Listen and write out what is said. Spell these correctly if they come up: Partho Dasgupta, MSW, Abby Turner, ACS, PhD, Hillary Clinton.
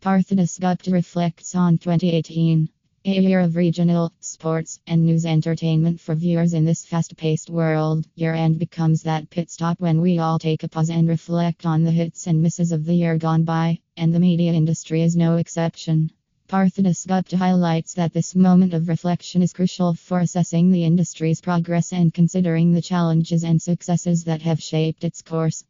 Partho Dasgupta reflects on 2018, a year of regional, sports, and news entertainment for viewers in this fast-paced world. Year-end becomes that pit stop when we all take a pause and reflect on the hits and misses of the year gone by, and the media industry is no exception. Partho Dasgupta highlights that this moment of reflection is crucial for assessing the industry's progress and considering the challenges and successes that have shaped its course.